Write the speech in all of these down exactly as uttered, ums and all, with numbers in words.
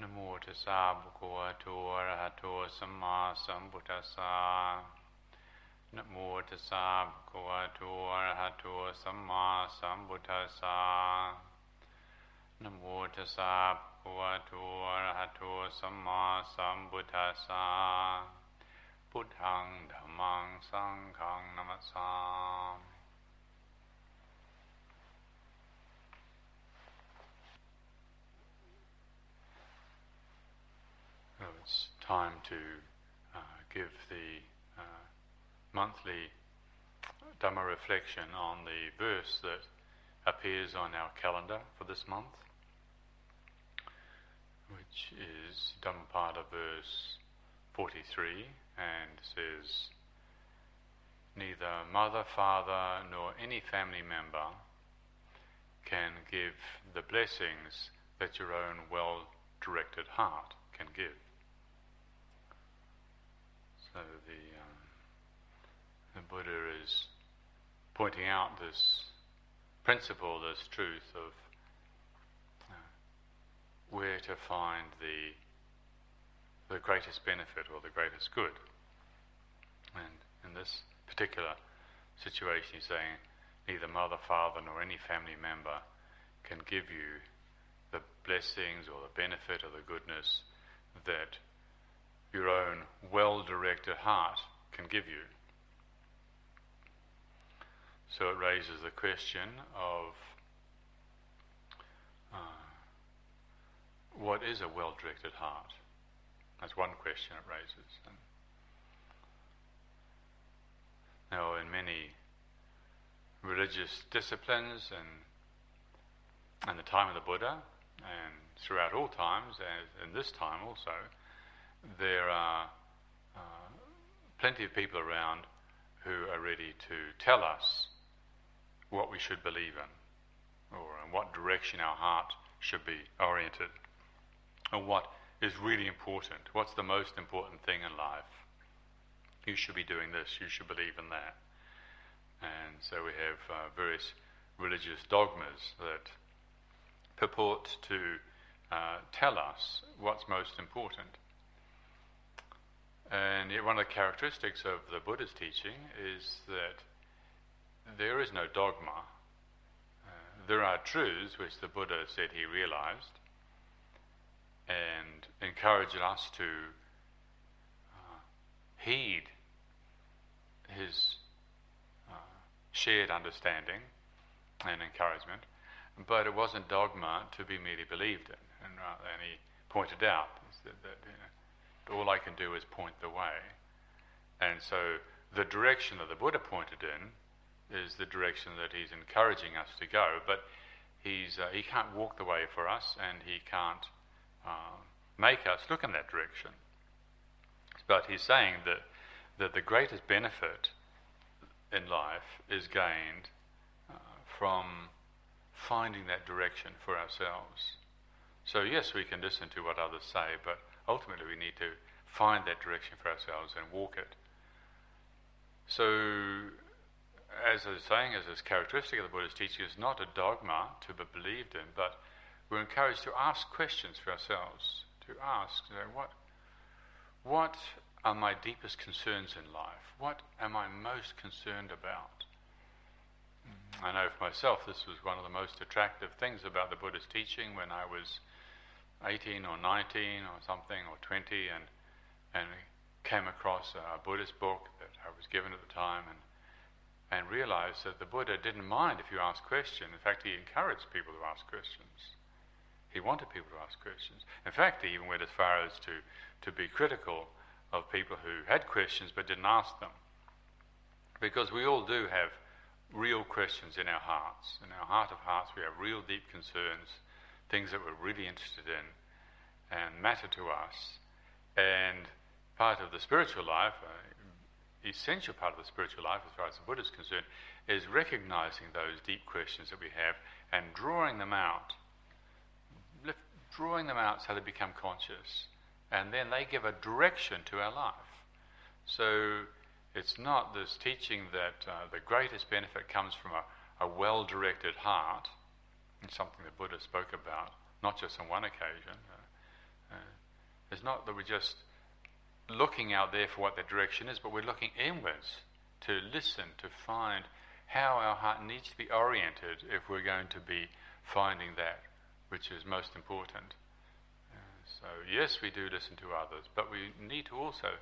Namo tassa bhagavato arahato samma sambuddhassa. Namo tassa bhagavato arahato samma sambuddhassa. Namo tassa bhagavato arahato samma sambuddhassa. Buddhaṃ dhammāṃ saṅghāṃ namassāmi. It's time to uh, give the uh, monthly Dhamma reflection on the verse that appears on our calendar for this month, which is Dhammapada verse forty-three, and says, "Neither mother, father, nor any family member can give the blessings that your own well-directed heart can give." So the, um, the Buddha is pointing out this principle, this truth of uh, where to find the the greatest benefit or the greatest good. And in this particular situation, he's saying neither mother, father, nor any family member can give you the blessings or the benefit or the goodness that your own well-directed heart can give you. So it raises the question of uh, what is a well-directed heart? That's one question it raises. And now, in many religious disciplines and in the time of the Buddha and throughout all times, and in this time also, there are uh, plenty of people around who are ready to tell us what we should believe in, or in what direction our heart should be oriented, or what is really important, what's the most important thing in life. You should be doing this, you should believe in that. And so we have uh, various religious dogmas that purport to uh, tell us what's most important. And yet one of the characteristics of the Buddha's teaching is that there is no dogma. Uh, there are truths which the Buddha said he realized and encouraged us to uh, heed his uh, shared understanding and encouragement, but it wasn't dogma to be merely believed in. And, uh, and he pointed out that, that you know, all I can do is point the way. And so the direction that the Buddha pointed in is the direction that he's encouraging us to go, but he's uh, he can't walk the way for us, and he can't uh, make us look in that direction. But he's saying that, that the greatest benefit in life is gained uh, from finding that direction for ourselves. So yes, we can listen to what others say, but ultimately we need to find that direction for ourselves and walk it. So, as I was saying, as this characteristic of the Buddha's teaching, is not a dogma to be believed in, but we're encouraged to ask questions for ourselves, to ask, you know, what, what are my deepest concerns in life? What am I most concerned about? Mm-hmm. I know for myself this was one of the most attractive things about the Buddha's teaching when I was eighteen or nineteen or something, or twenty, and and came across a Buddhist book that I was given at the time, and and realized that the Buddha didn't mind if you asked questions. In fact, he encouraged people to ask questions. He wanted people to ask questions. In fact, he even went as far as to, to be critical of people who had questions but didn't ask them. Because we all do have real questions in our hearts. In our heart of hearts, we have real deep concerns, things that we're really interested in and matter to us. And part of the spiritual life, uh, essential part of the spiritual life as far as the Buddha is concerned, is recognizing those deep questions that we have and drawing them out, lift, drawing them out so they become conscious. And then they give a direction to our life. So it's not this teaching that uh, the greatest benefit comes from a, a well-directed heart. It's something the Buddha spoke about, not just on one occasion, uh, Uh, it's not that we're just looking out there for what the direction is, but we're looking inwards to listen, to find how our heart needs to be oriented if we're going to be finding that which is most important. Uh, so yes, we do listen to others, but we need to also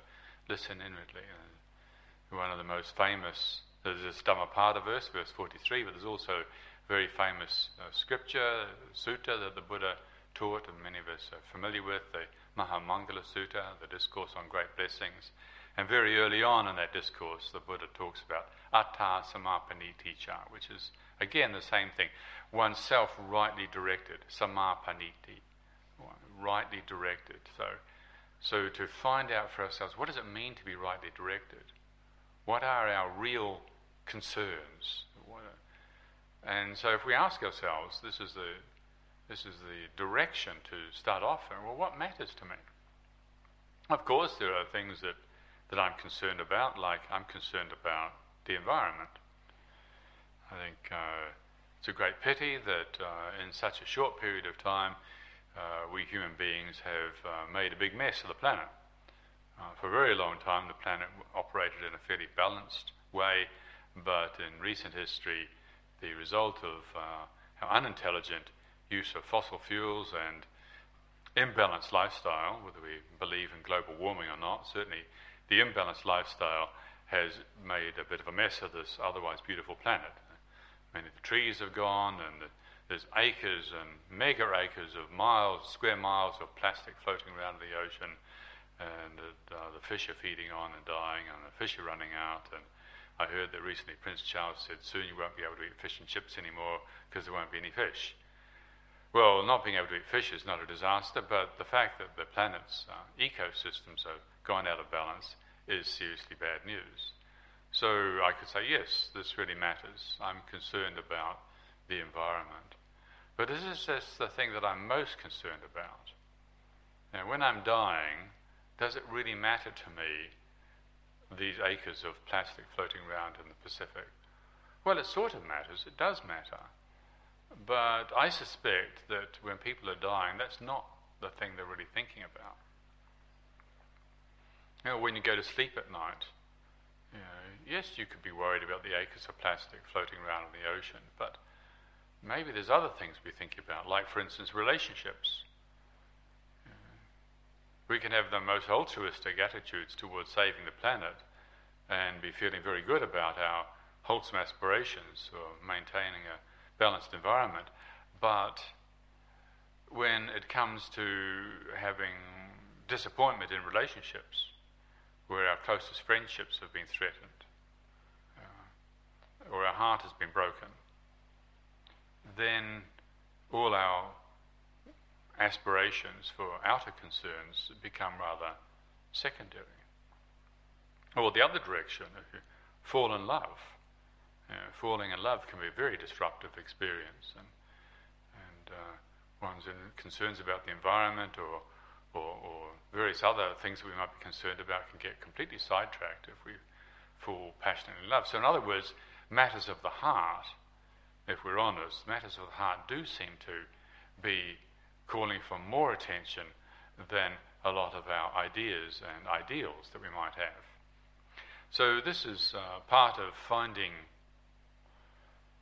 listen inwardly. Uh, one of the most famous, there's this Dhammapada verse, verse forty-three, but there's also very famous uh, scripture, sutta that the Buddha taught and many of us are familiar with, the Mahamangala Sutta, the discourse on great blessings. And very early on in that discourse, the Buddha talks about Atta Samapaniticha, which is, again, the same thing. Oneself rightly directed, Samapaniti, rightly directed. So, so to find out for ourselves, what does it mean to be rightly directed? What are our real concerns? What are, and so if we ask ourselves, this is the This is the direction to start off in. Well, what matters to me? Of course, there are things that, that I'm concerned about, like I'm concerned about the environment. I think uh, it's a great pity that uh, in such a short period of time, uh, we human beings have uh, made a big mess of the planet. Uh, for a very long time, the planet operated in a fairly balanced way, but in recent history, the result of uh, our unintelligent use of fossil fuels and imbalanced lifestyle, whether we believe in global warming or not, certainly the imbalanced lifestyle has made a bit of a mess of this otherwise beautiful planet. Many of the trees have gone, and there's acres and mega acres of miles, square miles of plastic floating around the ocean, and uh, the fish are feeding on and dying, and the fish are running out. And I heard that recently Prince Charles said, soon you won't be able to eat fish and chips anymore because there won't be any fish. Well, not being able to eat fish is not a disaster, but the fact that the planet's uh, ecosystems have gone out of balance is seriously bad news. So I could say, yes, this really matters. I'm concerned about the environment. But is this is the thing that I'm most concerned about? Now, when I'm dying, does it really matter to me, these acres of plastic floating around in the Pacific? Well, it sort of matters. It does matter. But I suspect that when people are dying, that's not the thing they're really thinking about. You know, when you go to sleep at night, you know, yes, you could be worried about the acres of plastic floating around in the ocean, but maybe there's other things we think about, like, for instance, relationships. You know, we can have the most altruistic attitudes towards saving the planet and be feeling very good about our wholesome aspirations or maintaining a balanced environment, but when it comes to having disappointment in relationships, where our closest friendships have been threatened, uh, or our heart has been broken, then all our aspirations for outer concerns become rather secondary. Or the other direction, if you fall in love, You know, falling in love can be a very disruptive experience, and, and uh, one's concerns about the environment or, or, or various other things that we might be concerned about can get completely sidetracked if we fall passionately in love. So in other words, matters of the heart, if we're honest, matters of the heart do seem to be calling for more attention than a lot of our ideas and ideals that we might have. So this is uh, part of finding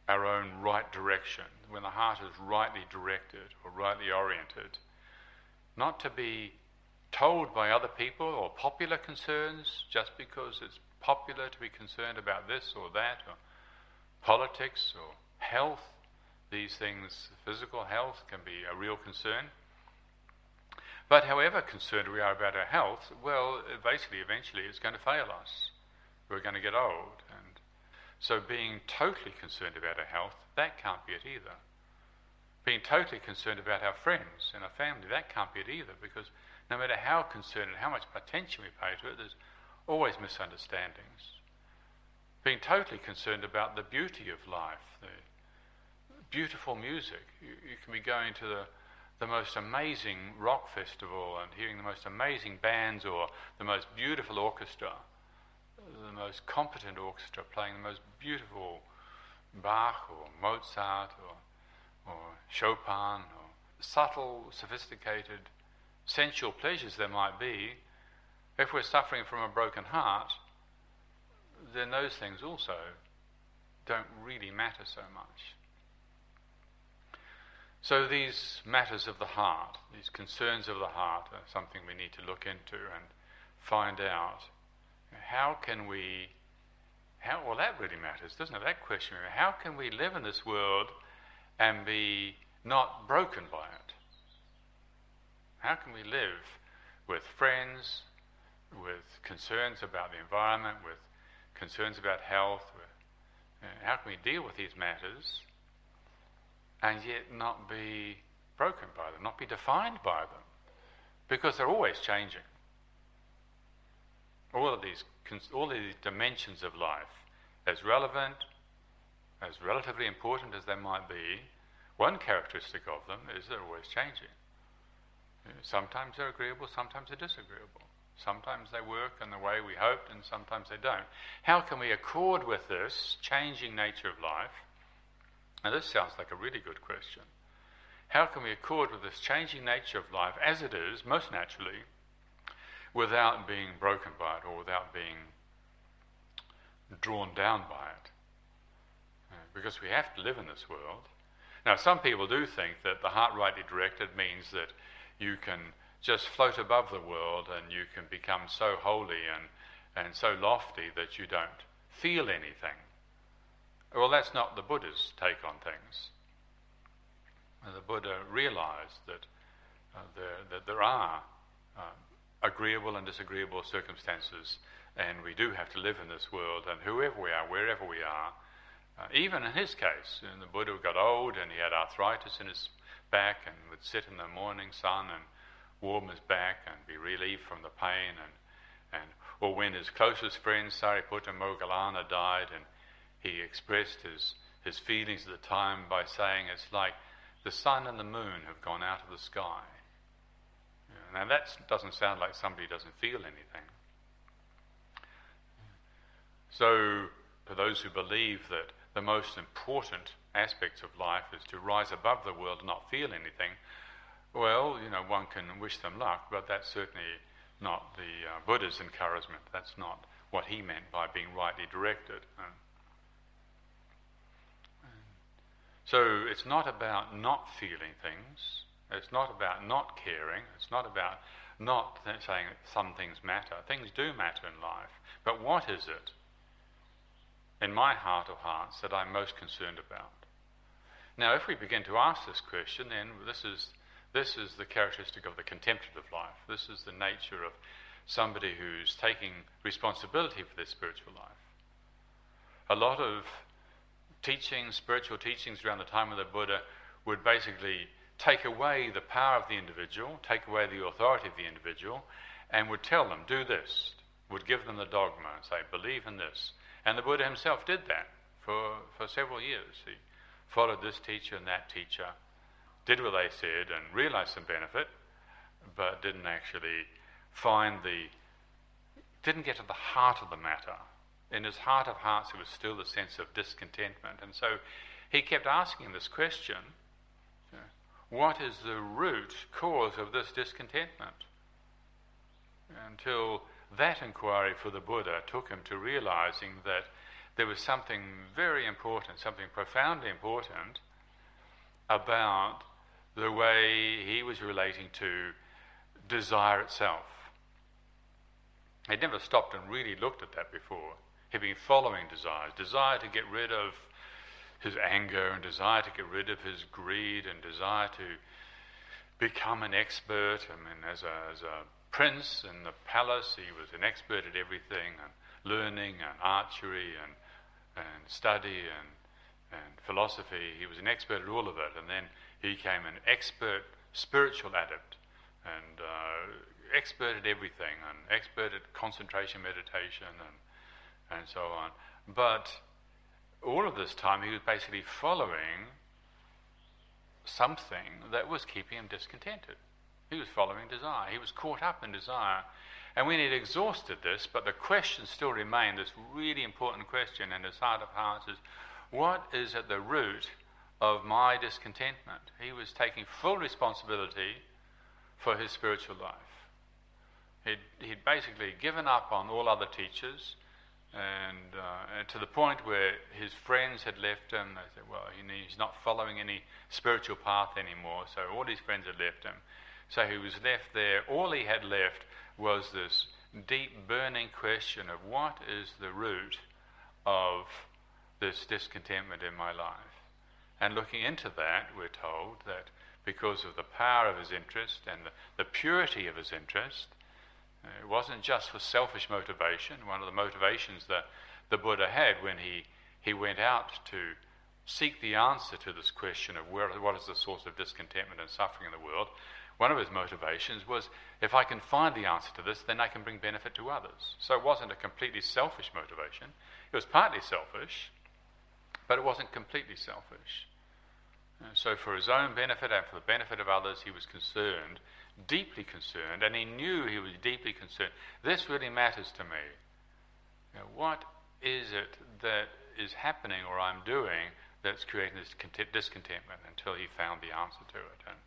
our own right direction, when the heart is rightly directed or rightly oriented, not to be told by other people or popular concerns just because it's popular to be concerned about this or that, or politics or health. These things, physical health, can be a real concern. But however concerned we are about our health, well, basically, eventually, it's going to fail us. We're going to get old, and so being totally concerned about our health, that can't be it either. Being totally concerned about our friends and our family, that can't be it either, because no matter how concerned and how much attention we pay to it, there's always misunderstandings. Being totally concerned about the beauty of life, the beautiful music. You, you can be going to the, the most amazing rock festival and hearing the most amazing bands or the most beautiful orchestra, the most competent orchestra playing the most beautiful Bach or Mozart or, or Chopin or subtle, sophisticated sensual pleasures there might be, if we're suffering from a broken heart, then those things also don't really matter so much. So these matters of the heart, these concerns of the heart, are something we need to look into and find out. How can we, how, well that really matters, doesn't it? That question, how can we live in this world and be not broken by it? How can we live with friends, with concerns about the environment, with concerns about health? With, uh, how can we deal with these matters and yet not be broken by them, not be defined by them? Because they're always changing. All of these, all of these dimensions of life, as relevant, as relatively important as they might be, one characteristic of them is they're always changing. Sometimes they're agreeable, sometimes they're disagreeable. Sometimes they work in the way we hoped, and sometimes they don't. How can we accord with this changing nature of life? Now this sounds like a really good question. How can we accord with this changing nature of life as it is, most naturally, without being broken by it or without being drawn down by it? Because we have to live in this world. Now some people do think that the heart rightly directed means that you can just float above the world and you can become so holy and, and so lofty that you don't feel anything. Well, that's not the Buddha's take on things. And the Buddha realized that, uh, there, that there are uh, agreeable and disagreeable circumstances, and we do have to live in this world, and whoever we are, wherever we are, uh, even in his case, and the Buddha got old and he had arthritis in his back and would sit in the morning sun and warm his back and be relieved from the pain, and, and or when his closest friend Sariputta and Moggallana died, and he expressed his, his feelings at the time by saying it's like the sun and the moon have gone out of the sky. Now that doesn't sound like somebody doesn't feel anything. So for those who believe that the most important aspects of life is to rise above the world and not feel anything, well, you know, one can wish them luck, but that's certainly not the uh, Buddha's encouragement. That's not what he meant by being rightly directed. And so it's not about not feeling things. It's not about not caring. It's not about not th- saying that some things matter. Things do matter in life. But what is it in my heart of hearts that I'm most concerned about? Now, if we begin to ask this question, then this is this is the characteristic of the contemplative life. This is the nature of somebody who's taking responsibility for their spiritual life. A lot of teachings, spiritual teachings around the time of the Buddha would basically take away the power of the individual, take away the authority of the individual, and would tell them, do this, would give them the dogma and say, believe in this. And the Buddha himself did that for, for several years. He followed this teacher and that teacher, did what they said and realized some benefit, but didn't actually find the, didn't get to the heart of the matter. In his heart of hearts, there was still the sense of discontentment. And so he kept asking this question, what is the root cause of this discontentment? Until that inquiry for the Buddha took him to realizing that there was something very important, something profoundly important about the way he was relating to desire itself. He'd never stopped and really looked at that before. He'd been following desires, desire to get rid of his anger and desire to get rid of his greed and desire to become an expert. I mean, as a, as a prince in the palace, he was an expert at everything, and learning and archery and, and study and and philosophy. He was an expert at all of it, and then he became an expert spiritual adept and uh, expert at everything and expert at concentration meditation and, and so on. But all of this time he was basically following something that was keeping him discontented. He was following desire. He was caught up in desire. And when he'd exhausted this, but the question still remained, this really important question in his heart of hearts is, what is at the root of my discontentment? He was taking full responsibility for his spiritual life. He'd, he'd basically given up on all other teachers, and, uh, and to the point where his friends had left him. They said, well, he need, he's not following any spiritual path anymore, so all his friends had left him. So he was left there. All he had left was this deep burning question of what is the root of this discontentment in my life. And looking into that, we're told that because of the power of his interest and the, the purity of his interest, uh, it wasn't just for selfish motivation. One of the motivations that the Buddha had when he, he went out to seek the answer to this question of where, what is the source of discontentment and suffering in the world, one of his motivations was, if I can find the answer to this, then I can bring benefit to others. So it wasn't a completely selfish motivation. It was partly selfish, but it wasn't completely selfish. And so for his own benefit and for the benefit of others, he was concerned, deeply concerned, and he knew he was deeply concerned. This really matters to me. You know, what is it that is happening or I'm doing that's creating this discontentment, until he found the answer to it? And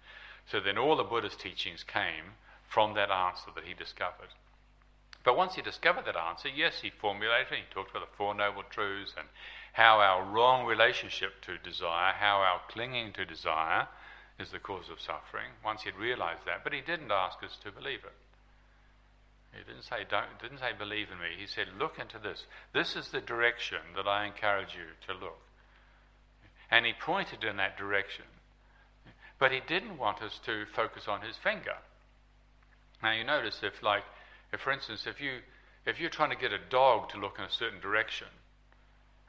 so then all the Buddha's teachings came from that answer that he discovered. But once he discovered that answer, yes, he formulated it. He talked about the Four Noble Truths and how our wrong relationship to desire, how our clinging to desire is the cause of suffering. Once he'd realized that, but he didn't ask us to believe it. He didn't say, don't, didn't say believe in me. He said, look into this. This is the direction that I encourage you to look. And he pointed in that direction. But he didn't want us to focus on his finger. Now you notice if like, if for instance, if, you, if you're trying to get a dog to look in a certain direction,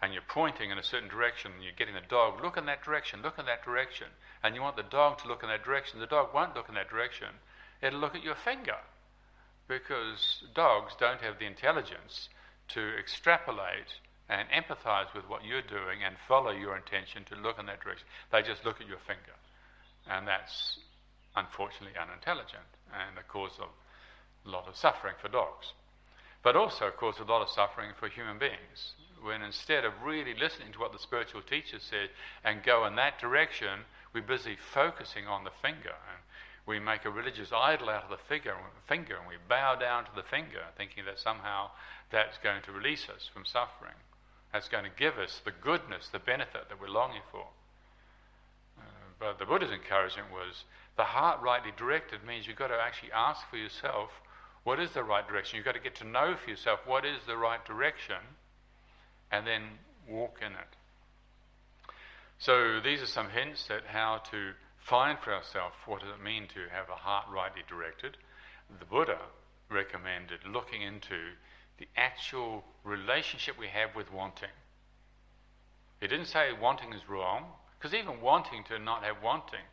and you're pointing in a certain direction, and you're getting the dog, look in that direction, look in that direction, and you want the dog to look in that direction, the dog won't look in that direction, it'll look at your finger, because dogs don't have the intelligence to extrapolate and empathize with what you're doing and follow your intention to look in that direction. They just look at your finger, and that's unfortunately unintelligent, and a cause of a lot of suffering for dogs, but also of course a lot of suffering for human beings, when instead of really listening to what the spiritual teacher said and go in that direction, we're busy focusing on the finger, and we make a religious idol out of the figure, finger, and we bow down to the finger thinking that somehow that's going to release us from suffering, that's going to give us the goodness, the benefit that we're longing for. Uh, but the Buddha's encouragement was, the heart rightly directed means you've got to actually ask for yourself, what is the right direction? You've got to get to know for yourself what is the right direction, and then walk in it. So these are some hints at how to find for ourselves what does it mean to have a heart rightly directed. The Buddha recommended looking into the actual relationship we have with wanting. He didn't say wanting is wrong, because even wanting to not have wanting,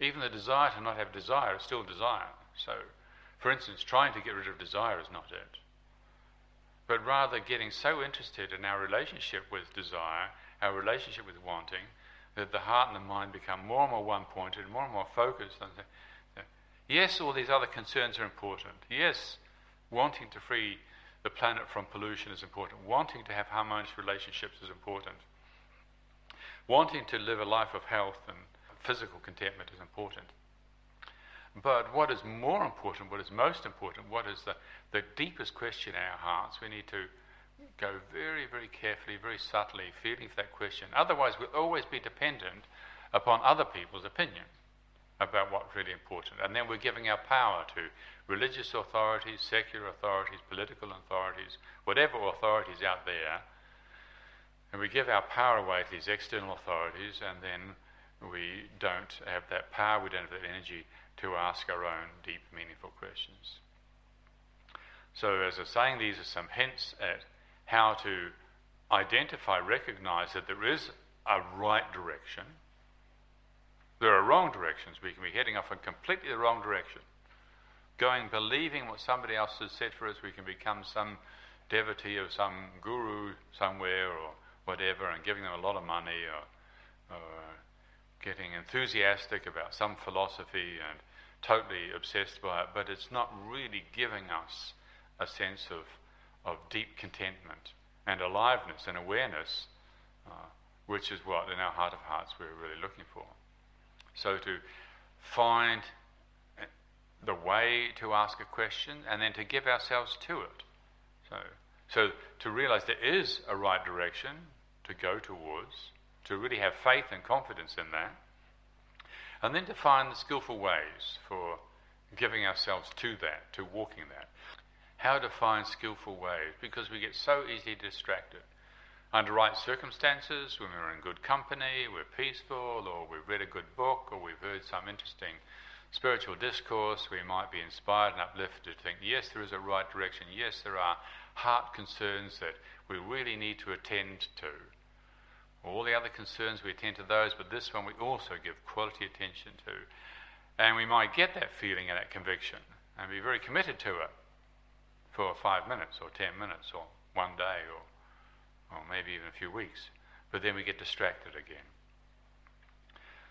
even the desire to not have desire is still desire. So, for instance, trying to get rid of desire is not it. But rather getting so interested in our relationship with desire, our relationship with wanting, that the heart and the mind become more and more one-pointed, more and more focused. And yes, all these other concerns are important. Yes, wanting to free the planet from pollution is important. Wanting to have harmonious relationships is important. Wanting to live a life of health and physical contentment is important. But what is more important, what is most important, what is the, the deepest question in our hearts, we need to go very, very carefully, very subtly, feeling for that question. Otherwise, we'll always be dependent upon other people's opinion about what's really important. And then we're giving our power to religious authorities, secular authorities, political authorities, whatever authorities out there. And we give our power away to these external authorities, and then we don't have that power, we don't have that energy to ask our own deep, meaningful questions. So as I was saying, these are some hints at how to identify, recognize that there is a right direction. There are wrong directions. We can be heading off in completely the wrong direction. Going, believing what somebody else has said for us, we can become some devotee or some guru somewhere or whatever, and giving them a lot of money, or, or getting enthusiastic about some philosophy and totally obsessed by it, but it's not really giving us a sense of, of deep contentment and aliveness and awareness, uh, which is what in our heart of hearts we're really looking for. So to find the way to ask a question and then to give ourselves to it. So, so to realize there is a right direction to go towards, to really have faith and confidence in that, and then to find the skillful ways for giving ourselves to that, to walking that. How to find skillful ways, because we get so easily distracted. Under right circumstances, when we're in good company, we're peaceful, or we've read a good book, or we've heard some interesting spiritual discourse, we might be inspired and uplifted to think, yes, there is a right direction, yes, there are heart concerns that we really need to attend to. All the other concerns, we attend to those, but this one we also give quality attention to. And we might get that feeling and that conviction and be very committed to it for five minutes or ten minutes or one day or, or maybe even a few weeks. But then we get distracted again.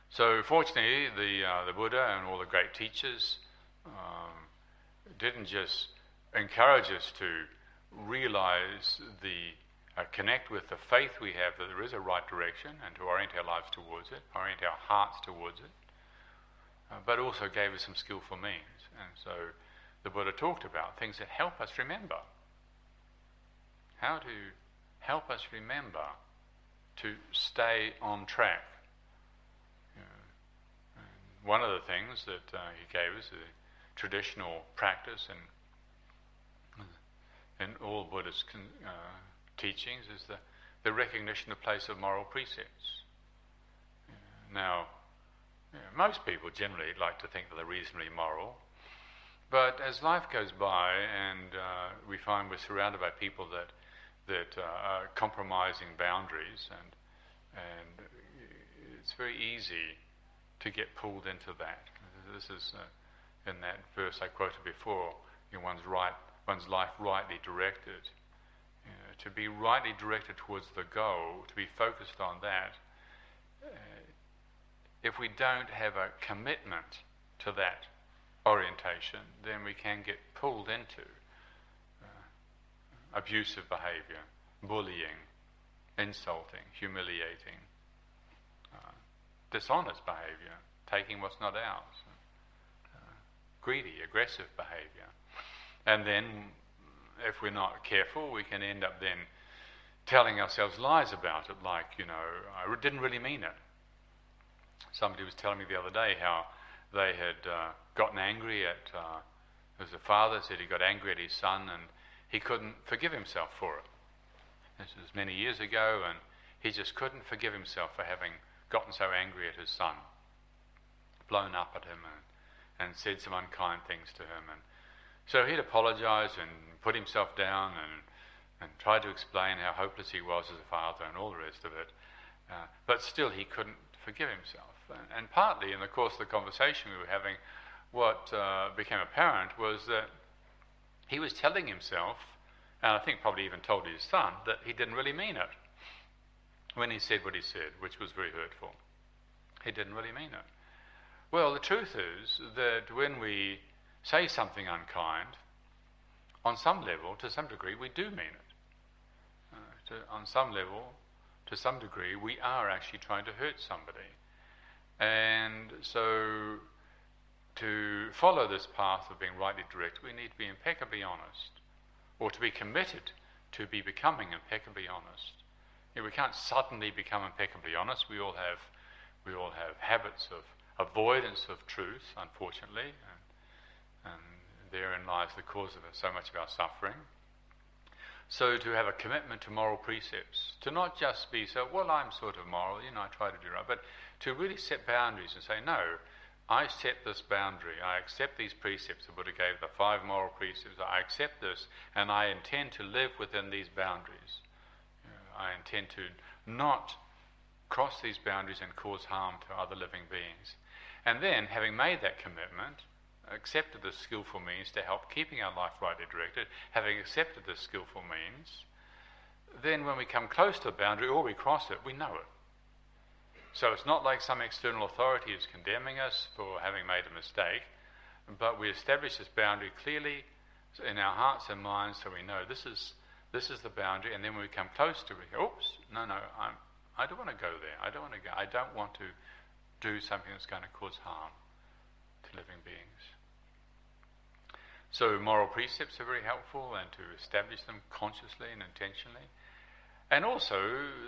So fortunately, the, uh, the Buddha and all the great teachers um, didn't just encourage us to realize the Uh, connect with the faith we have that there is a right direction and to orient our lives towards it, orient our hearts towards it, uh, but also gave us some skillful means. And so the Buddha talked about things that help us remember. How to help us remember to stay on track. You know, and one of the things that uh, he gave us, the traditional practice in, in all Buddhist con- uh, teachings is the, the recognition of place of moral precepts. Now, you know, most people generally like to think that they're reasonably moral, but as life goes by and uh, we find we're surrounded by people that that uh, are compromising boundaries, and and it's very easy to get pulled into that. This is uh, in that verse I quoted before. You know, one's right, one's life rightly directed. You know, to be rightly directed towards the goal, to be focused on that, uh, if we don't have a commitment to that orientation, then we can get pulled into uh, abusive behaviour, bullying, insulting, humiliating, uh, dishonest behaviour, taking what's not ours, uh, greedy, aggressive behaviour. And then if we're not careful, we can end up then telling ourselves lies about it, like, you know, I didn't really mean it. Somebody was telling me the other day how they had uh, gotten angry at, uh, it was the father said he got angry at his son and he couldn't forgive himself for it. This was many years ago, and he just couldn't forgive himself for having gotten so angry at his son, blown up at him and, and said some unkind things to him. And so he'd apologise and put himself down and, and tried to explain how hopeless he was as a father and all the rest of it. Uh, but still he couldn't forgive himself. And, and partly in the course of the conversation we were having, what uh, became apparent was that he was telling himself, and I think probably even told his son, that he didn't really mean it when he said what he said, which was very hurtful. He didn't really mean it. Well, the truth is that when we say something unkind, on some level, to some degree, we do mean it. Uh, to, on some level, to some degree, we are actually trying to hurt somebody. And so to follow this path of being rightly directed, we need to be impeccably honest, or to be committed to be becoming impeccably honest. You know, we can't suddenly become impeccably honest. We all have, we all have habits of avoidance of truth, unfortunately, and And therein lies the cause of so much of our suffering. So to have a commitment to moral precepts, to not just be so, well, I'm sort of moral, you know, I try to do right, but to really set boundaries and say, no, I set this boundary, I accept these precepts the Buddha gave, the five moral precepts, I accept this, and I intend to live within these boundaries. You know, I intend to not cross these boundaries and cause harm to other living beings. And then, having made that commitment, accepted the skillful means to help keeping our life rightly directed, having accepted the skillful means, then when we come close to the boundary or we cross it, we know it. So it's not like some external authority is condemning us for having made a mistake, but we establish this boundary clearly in our hearts and minds so we know this is this is the boundary, and then when we come close to it, oops, no, no, I'm, I don't want to go there. I don't want to go. I don't want to do something that's going to cause harm to living beings. So moral precepts are very helpful, and to establish them consciously and intentionally. And also,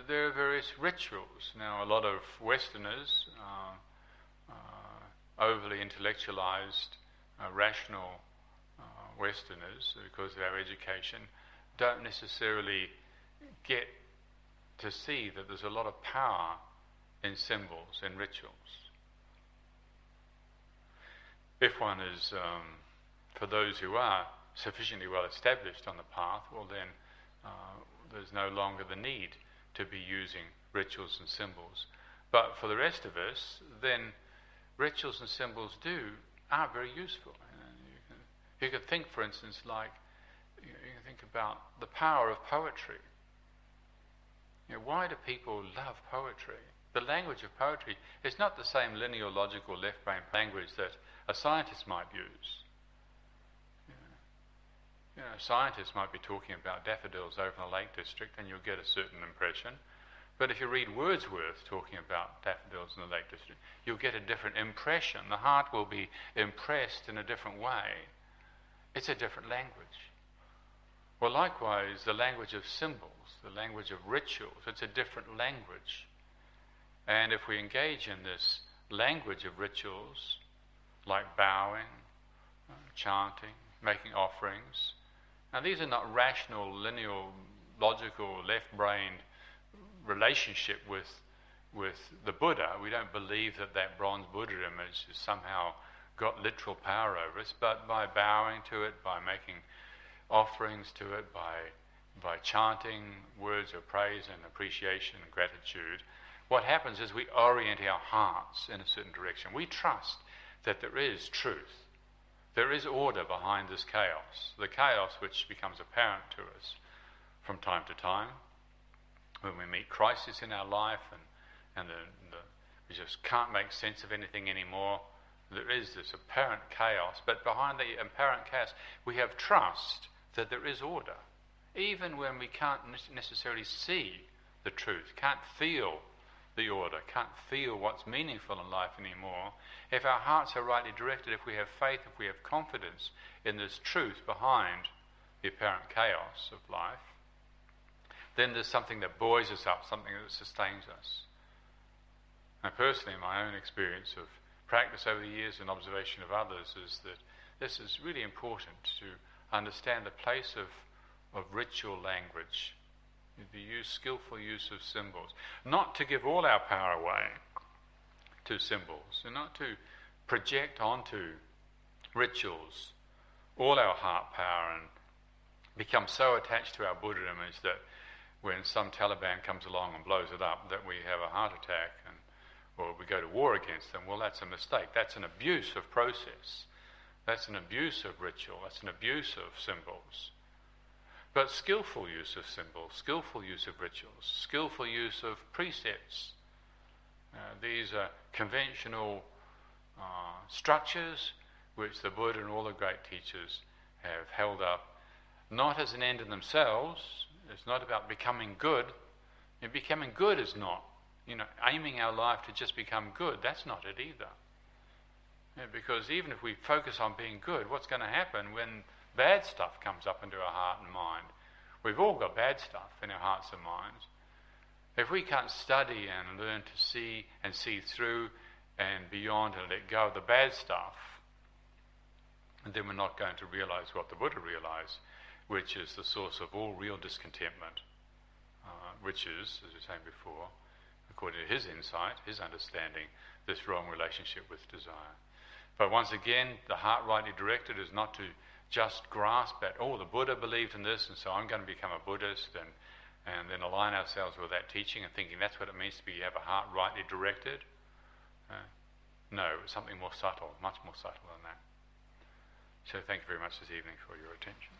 there are various rituals. Now, a lot of Westerners, uh, uh, overly intellectualized, uh, rational uh, Westerners, because of our education, don't necessarily get to see that there's a lot of power in symbols and rituals. If one is, um, for those who are sufficiently well established on the path, well then uh, there's no longer the need to be using rituals and symbols. But for the rest of us, then rituals and symbols do are very useful. You could think, for instance, like you can think about the power of poetry. You know, why do people love poetry? The language of poetry is not the same linear, logical, left-brain language that a scientist might use. You know, scientists might be talking about daffodils over in the Lake District, and you'll get a certain impression. But if you read Wordsworth talking about daffodils in the Lake District, you'll get a different impression. The heart will be impressed in a different way. It's a different language. Well, likewise, the language of symbols, the language of rituals, it's a different language. And if we engage in this language of rituals, like bowing, chanting, making offerings, now, these are not rational, linear, logical, left-brained relationship with with the Buddha. We don't believe that that bronze Buddha image has somehow got literal power over us, but by bowing to it, by making offerings to it, by by chanting words of praise and appreciation and gratitude, what happens is we orient our hearts in a certain direction. We trust that there is truth. There is order behind this chaos, the chaos which becomes apparent to us from time to time when we meet crisis in our life and, and the, the, we just can't make sense of anything anymore. There is this apparent chaos, but behind the apparent chaos we have trust that there is order, even when we can't necessarily see the truth, can't feel the order, can't feel what's meaningful in life anymore. If our hearts are rightly directed, if we have faith, if we have confidence in this truth behind the apparent chaos of life, then there's something that buoys us up, something that sustains us. Now, personally, my own experience of practice over the years and observation of others is that this is really important, to understand the place of, of ritual language, the use, skillful use of symbols, not to give all our power away to symbols, and not to project onto rituals all our heart power and become so attached to our Buddha image that when some Taliban comes along and blows it up, that we have a heart attack, and or we go to war against them. Well, that's a mistake. That's an abuse of process. That's an abuse of ritual. That's an abuse of symbols. But skillful use of symbols, skillful use of rituals, skillful use of precepts. Uh, these are conventional uh, structures which the Buddha and all the great teachers have held up, not as an end in themselves. It's not about becoming good. And becoming good is not, you know, aiming our life to just become good. That's not it either. Yeah, because even if we focus on being good, what's going to happen when bad stuff comes up into our heart and mind? We've all got bad stuff in our hearts and minds. If we can't study and learn to see and see through and beyond and let go of the bad stuff, then we're not going to realize what the Buddha realized, which is the source of all real discontentment, uh, which is, as we were saying before, according to his insight, his understanding, this wrong relationship with desire. But once again, the heart rightly directed is not to just grasp that, oh, the Buddha believed in this, and so I'm going to become a Buddhist, and, and then align ourselves with that teaching and thinking that's what it means to be, have a heart rightly directed. Uh, no, it's something more subtle, much more subtle than that. So thank you very much this evening for your attention.